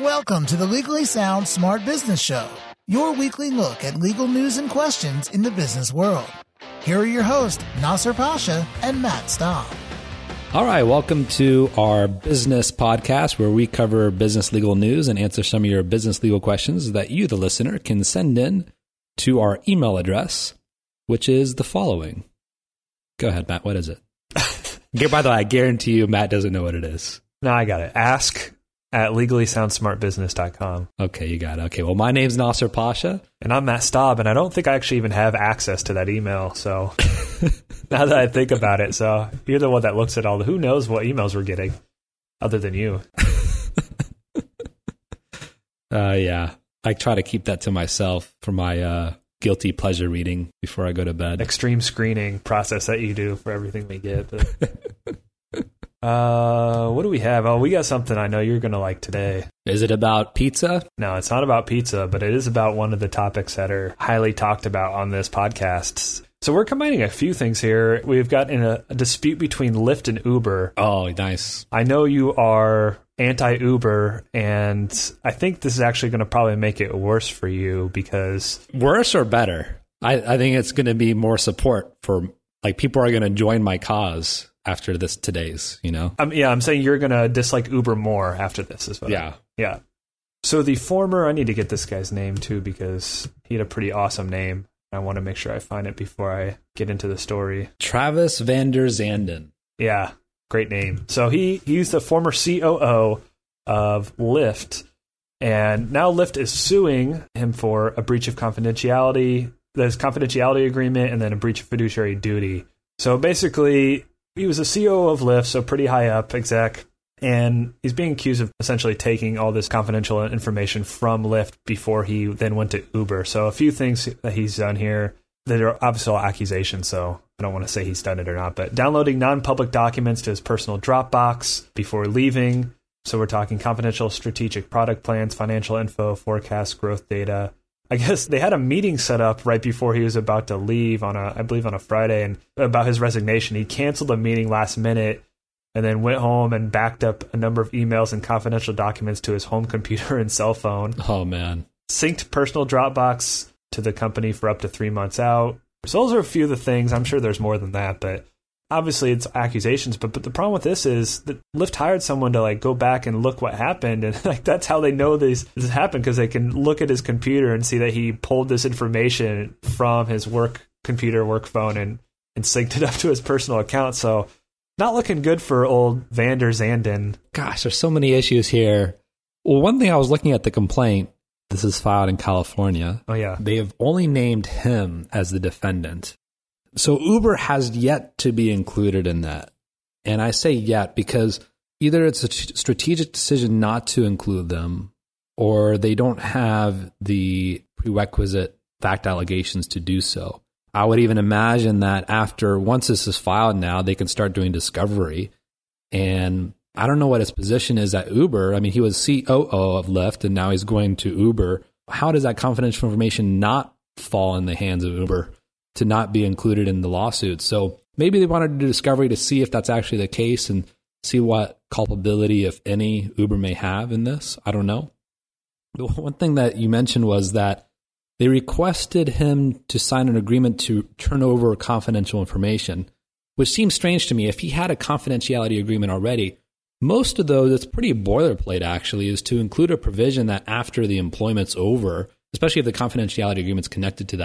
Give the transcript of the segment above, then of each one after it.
Welcome to the Legally Sound Smart Business Show, your weekly look at legal news and questions in the business world. Here are your hosts, Nasser Pasha and Matt Staub. All right, welcome to our business podcast where we cover business legal news and answer some of your business legal questions that you, the listener, can send in to our email address, which is the following. Go ahead, Matt. What is it? By the way, I guarantee you Matt doesn't know what it is. No, I got it. Ask at legallysoundsmartbusiness.com. Okay, you got it. Okay, well, my name's Nasser Pasha. And I'm Matt Staub, and I don't think I actually even have access to that email, so now that I think about it, so you're the one that looks at all the, who knows what emails we're getting other than you. Yeah, I try to keep that to myself for my guilty pleasure reading before I go to bed. Extreme screening process that you do for everything we get, but... What do we have? Oh, we got something I know you're going to like today. Is it about pizza? No, it's not about pizza, but it is about one of the topics that are highly talked about on this podcast. So we're combining a few things here. We've got in a dispute between Lyft and Uber. Oh, nice. I know you are anti-Uber, and I think this is actually going to probably make it worse for you because... Worse or better? I think it's going to be more support for, like, people are going to join my cause after this today's, you know? I'm saying you're going to dislike Uber more after this as well. Yeah. Yeah. So the former, I need to get this guy's name too, because he had a pretty awesome name. I want to make sure I find it before I get into the story. Travis Vander Zanden. Yeah. Great name. So he's the former COO of Lyft, and now Lyft is suing him for a breach of confidentiality. There's confidentiality agreement and then a breach of fiduciary duty. So basically... he was a CEO of Lyft, so pretty high up exec, and he's being accused of essentially taking all this confidential information from Lyft before he then went to Uber. So a few things that he's done here that are obviously all accusations, so I don't want to say he's done it or not, but downloading non-public documents to his personal Dropbox before leaving. So we're talking confidential strategic product plans, financial info, forecast, growth data. I guess they had a meeting set up right before he was about to leave on a Friday, and about his resignation. He canceled the meeting last minute and then went home and backed up a number of emails and confidential documents to his home computer and cell phone. Oh, man. Synced personal Dropbox to the company for up to 3 months out. So those are a few of the things. I'm sure there's more than that, but obviously it's accusations. But the problem with this is that Lyft hired someone to, like, go back and look what happened, and, like, that's how they know this happened, because they can look at his computer and see that he pulled this information from his work computer, work phone, and synced it up to his personal account. So not looking good for old Vander Zanden. Gosh, there's so many issues here. Well, one thing, I was looking at the complaint. This is filed in California. Oh, yeah. They have only named him as the defendant. So Uber has yet to be included in that. And I say yet because either it's a strategic decision not to include them, or they don't have the prerequisite fact allegations to do so. I would even imagine that once this is filed now, they can start doing discovery. And I don't know what his position is at Uber. I mean, he was COO of Lyft, and now he's going to Uber. How does that confidential information not fall in the hands of Uber to not be included in the lawsuit? So maybe they wanted to do discovery to see if that's actually the case and see what culpability, if any, Uber may have in this. I don't know. The one thing that you mentioned was that they requested him to sign an agreement to turn over confidential information, which seems strange to me. If he had a confidentiality agreement already, most of those, it's pretty boilerplate actually, is to include a provision that after the employment's over, especially if the confidentiality agreement's connected to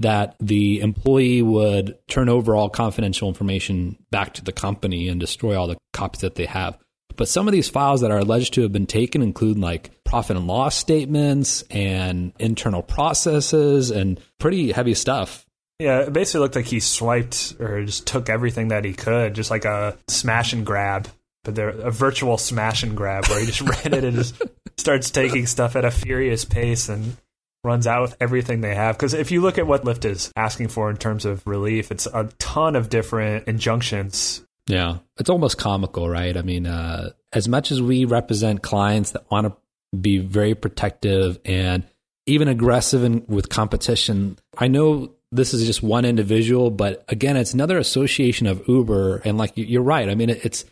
that the employee would turn over all confidential information back to the company and destroy all the copies that they have. But some of these files that are alleged to have been taken include, like, profit and loss statements and internal processes and pretty heavy stuff. Yeah, it basically looked like he swiped or just took everything that he could, just like a smash and grab, but a virtual smash and grab where he just ran it and just starts taking stuff at a furious pace and runs out with everything they have. Because if you look at what Lyft is asking for in terms of relief, it's a ton of different injunctions. Yeah. It's almost comical, right? I mean, as much as we represent clients that want to be very protective and even aggressive with competition, I know this is just one individual, but again, it's another association of Uber. And, like, you're right. I mean, it's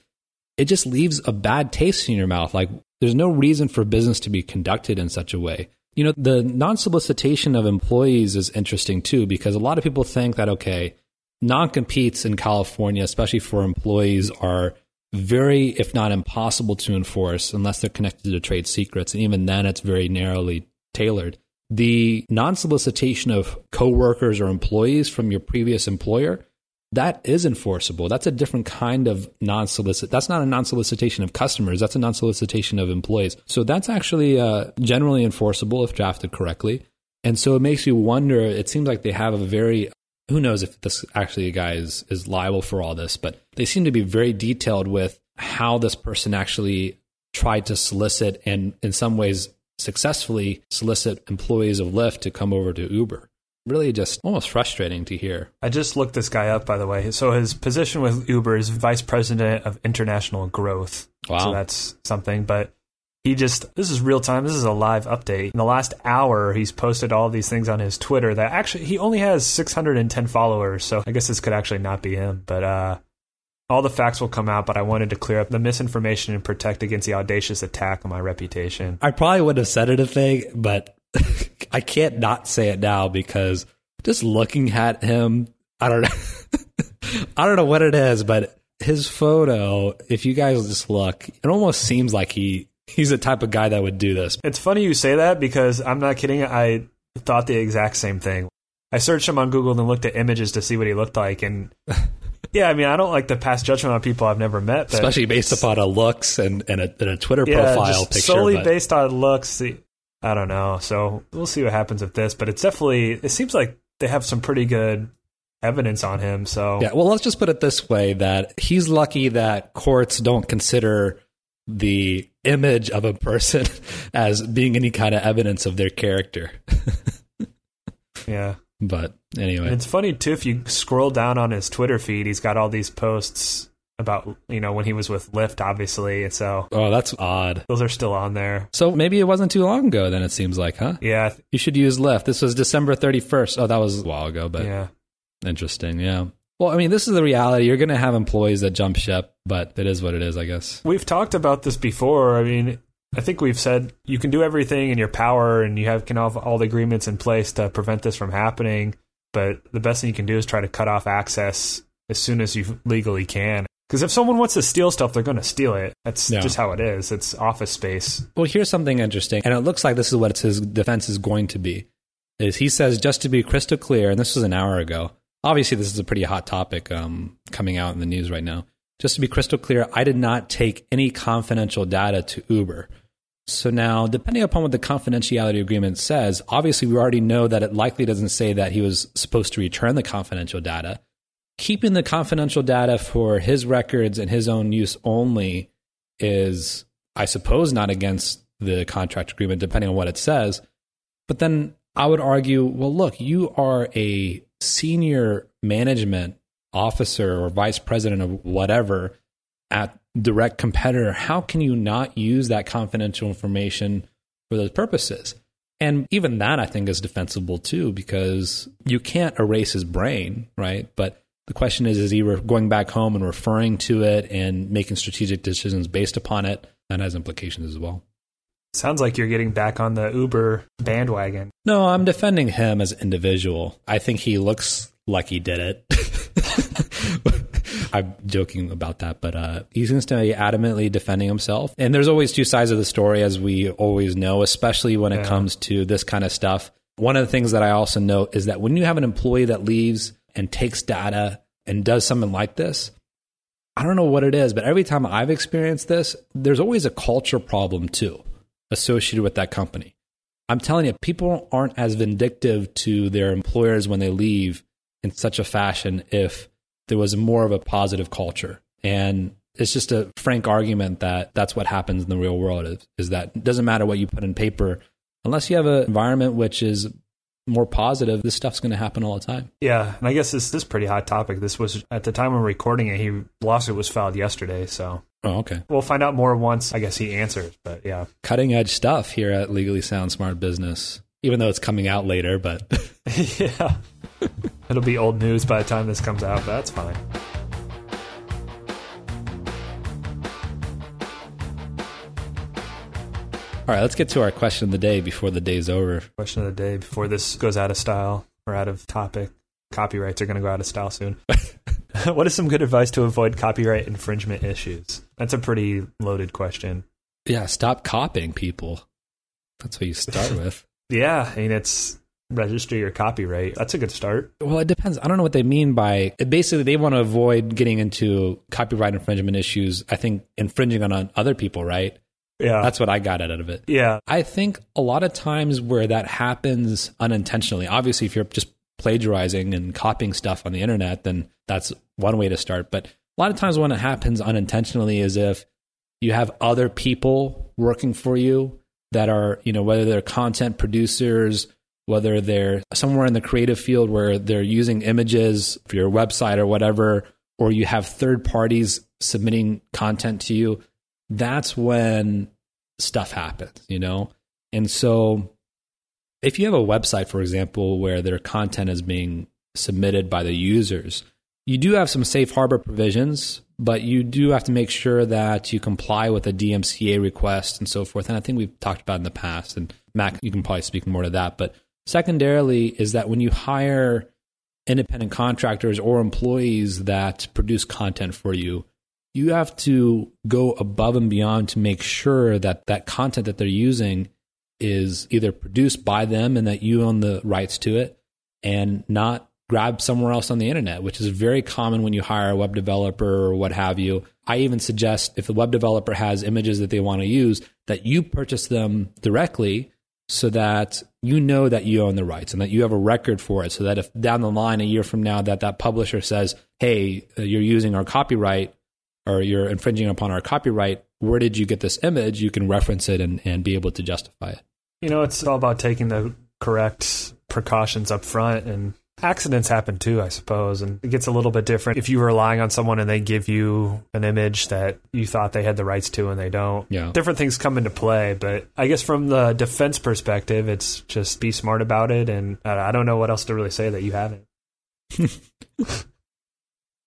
it just leaves a bad taste in your mouth. Like, there's no reason for business to be conducted in such a way. You know, the non-solicitation of employees is interesting too, because a lot of people think that, okay, non-competes in California, especially for employees, are very, if not impossible to enforce unless they're connected to trade secrets. And even then, it's very narrowly tailored. The non-solicitation of coworkers or employees from your previous employer, that is enforceable. That's a different kind of non-solicit. That's not a non-solicitation of customers. That's a non-solicitation of employees. So that's actually generally enforceable if drafted correctly. And so it makes you wonder, it seems like they have a very, who knows if this actually guy is liable for all this, but they seem to be very detailed with how this person actually tried to solicit and in some ways successfully solicit employees of Lyft to come over to Uber. Really just almost frustrating to hear. I just looked this guy up, by the way. So his position with Uber is Vice President of International Growth. Wow. So that's something. But he just, this is real time. This is a live update. In the last hour, he's posted all these things on his Twitter that actually, he only has 610 followers. So I guess this could actually not be him. But all the facts will come out, but I wanted to clear up the misinformation and protect against the audacious attack on my reputation. I probably would have said it a thing, but I can't not say it now because just looking at him, I don't know. I don't know what it is, but his photo, if you guys just look, it almost seems like he's the type of guy that would do this. It's funny you say that because I'm not kidding. I thought the exact same thing. I searched him on Google and looked at images to see what he looked like. And yeah, I mean, I don't like to pass judgment on people I've never met. But especially based upon a looks and a Twitter profile just picture. Solely based on looks. I don't know. So we'll see what happens with this, but it seems like they have some pretty good evidence on him. So yeah, well, let's just put it this way, that he's lucky that courts don't consider the image of a person as being any kind of evidence of their character. Yeah. But anyway, and it's funny too. If you scroll down on his Twitter feed, he's got all these posts about, you know, when he was with Lyft, obviously. And so, oh, that's odd. Those are still on there. So maybe it wasn't too long ago then, it seems like, huh? Yeah. You should use Lyft. This was December 31st. Oh, that was a while ago, but yeah. Interesting. Yeah. Well, I mean, this is the reality. You're going to have employees that jump ship, but it is what it is, I guess. We've talked about this before. I mean, I think we've said you can do everything in your power and you can have all the agreements in place to prevent this from happening. But the best thing you can do is try to cut off access as soon as you legally can. Because if someone wants to steal stuff, they're going to steal it. That's just how it is. It's office space. Well, here's something interesting. And it looks like this is what his defense is going to be. Is he says, just to be crystal clear, and this was an hour ago. Obviously, this is a pretty hot topic coming out in the news right now. Just to be crystal clear, I did not take any confidential data to Uber. So now, depending upon what the confidentiality agreement says, obviously, we already know that it likely doesn't say that he was supposed to return the confidential data. Keeping the confidential data for his records and his own use only is, I suppose, not against the contract agreement, depending on what it says. But then I would argue, well, look, you are a senior management officer or vice president of whatever at direct competitor. How can you not use that confidential information for those purposes? And even that, I think, is defensible, too, because you can't erase his brain, right? But the question is he going back home and referring to it and making strategic decisions based upon it? That has implications as well. Sounds like you're getting back on the Uber bandwagon. No, I'm defending him as an individual. I think he looks like he did it. I'm joking about that, but he seems to be adamantly defending himself. And there's always two sides of the story, as we always know, especially when it comes to this kind of stuff. One of the things that I also know is that when you have an employee that leaves and takes data and does something like this, I don't know what it is, but every time I've experienced this, there's always a culture problem too, associated with that company. I'm telling you, people aren't as vindictive to their employers when they leave in such a fashion if there was more of a positive culture. And it's just a frank argument that that's what happens in the real world, is that it doesn't matter what you put in paper, unless you have an environment which is more positive, this stuff's going to happen all the time. Yeah, and I guess this pretty hot topic. This was, at the time we're recording it, the lawsuit was filed yesterday, so. Oh, okay. We'll find out more once, I guess, he answers, but yeah. Cutting edge stuff here at Legally Sound Smart Business, even though it's coming out later, but. Yeah. It'll be old news by the time this comes out, but that's fine. All right, let's get to our question of the day before the day's over. Question of the day before this goes out of style or out of topic. Copyrights are going to go out of style soon. What is some good advice to avoid copyright infringement issues? That's a pretty loaded question. Yeah, stop copying people. That's what you start with. Yeah, I mean, it's register your copyright. That's a good start. Well, it depends. I don't know what they mean by it. Basically, they want to avoid getting into copyright infringement issues, I think, infringing on other people, right? Yeah. That's what I got out of it. Yeah. I think a lot of times where that happens unintentionally, obviously, if you're just plagiarizing and copying stuff on the internet, then that's one way to start. But a lot of times when it happens unintentionally is if you have other people working for you that are, you know, whether they're content producers, whether they're somewhere in the creative field where they're using images for your website or whatever, or you have third parties submitting content to you, that's when stuff happens, you know? And so if you have a website, for example, where their content is being submitted by the users, you do have some safe harbor provisions, but you do have to make sure that you comply with a DMCA request and so forth. And I think we've talked about in the past, and Mac, you can probably speak more to that. But secondarily is that when you hire independent contractors or employees that produce content for you, you have to go above and beyond to make sure that that content that they're using is either produced by them and that you own the rights to it, and not grab somewhere else on the internet, which is very common when you hire a web developer or what have you. I even suggest if the web developer has images that they want to use, that you purchase them directly so that you know that you own the rights and that you have a record for it, so that if down the line a year from now that publisher says, hey, you're using our copyright or you're infringing upon our copyright, where did you get this image? You can reference it and be able to justify it. You know, it's all about taking the correct precautions up front, and accidents happen too, I suppose. And it gets a little bit different if you were relying on someone and they give you an image that you thought they had the rights to and they don't. Yeah. Different things come into play, but I guess from the defense perspective, it's just be smart about it. And I don't know what else to really say that you haven't.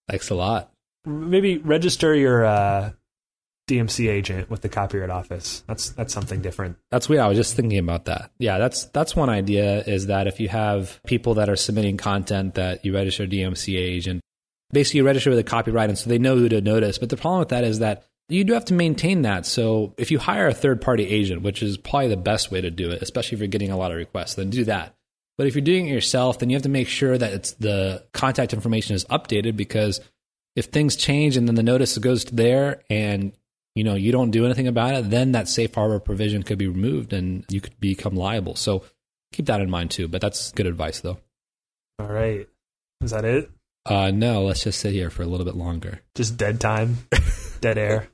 Thanks a lot. Maybe register your DMCA agent with the Copyright Office. That's something different. That's weird. I was just thinking about that. Yeah, that's one idea, is that if you have people that are submitting content, that you register DMCA agent. Basically, you register with a copyright, and so they know who to notice. But the problem with that is that you do have to maintain that. So if you hire a third-party agent, which is probably the best way to do it, especially if you're getting a lot of requests, then do that. But if you're doing it yourself, then you have to make sure that it's the contact information is updated, because if things change and then the notice goes to there and you know, you don't do anything about it, then that safe harbor provision could be removed and you could become liable. So keep that in mind too, but that's good advice though. All right. Is that it? No, let's just sit here for a little bit longer. Just dead time, dead air.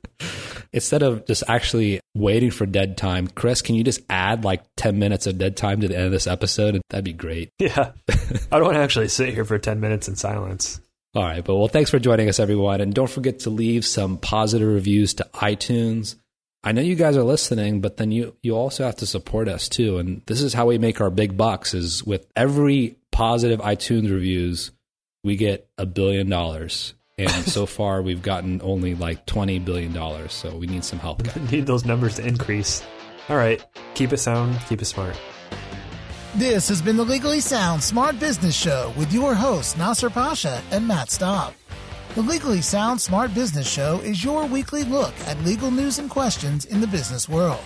Instead of just actually waiting for dead time, Chris, can you just add like 10 minutes of dead time to the end of this episode? That'd be great. Yeah. I don't want to actually sit here for 10 minutes in silence. All right, but well, thanks for joining us, everyone. And don't forget to leave some positive reviews to iTunes. I know you guys are listening, but then you also have to support us too. And this is how we make our big bucks, is with every positive iTunes reviews, we get $1 billion. And so far, we've gotten only like $20 billion. So we need some help, guys. We need those numbers to increase. All right, keep it sound, keep it smart. This has been the Legally Sound Smart Business Show with your hosts, Nasser Pasha and Matt Staub. The Legally Sound Smart Business Show is your weekly look at legal news and questions in the business world.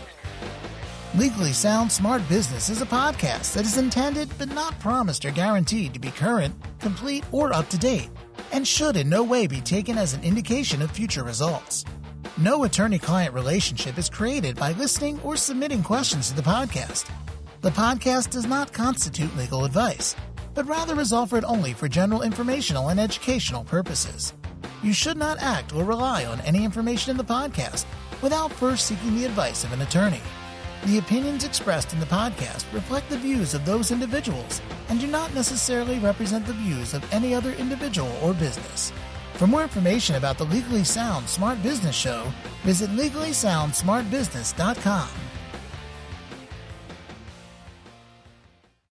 Legally Sound Smart Business is a podcast that is intended but not promised or guaranteed to be current, complete, or up-to-date, and should in no way be taken as an indication of future results. No attorney-client relationship is created by listening or submitting questions to the podcast. The podcast does not constitute legal advice, but rather is offered only for general informational and educational purposes. You should not act or rely on any information in the podcast without first seeking the advice of an attorney. The opinions expressed in the podcast reflect the views of those individuals and do not necessarily represent the views of any other individual or business. For more information about the Legally Sound Smart Business Show, visit LegallySoundSmartBusiness.com.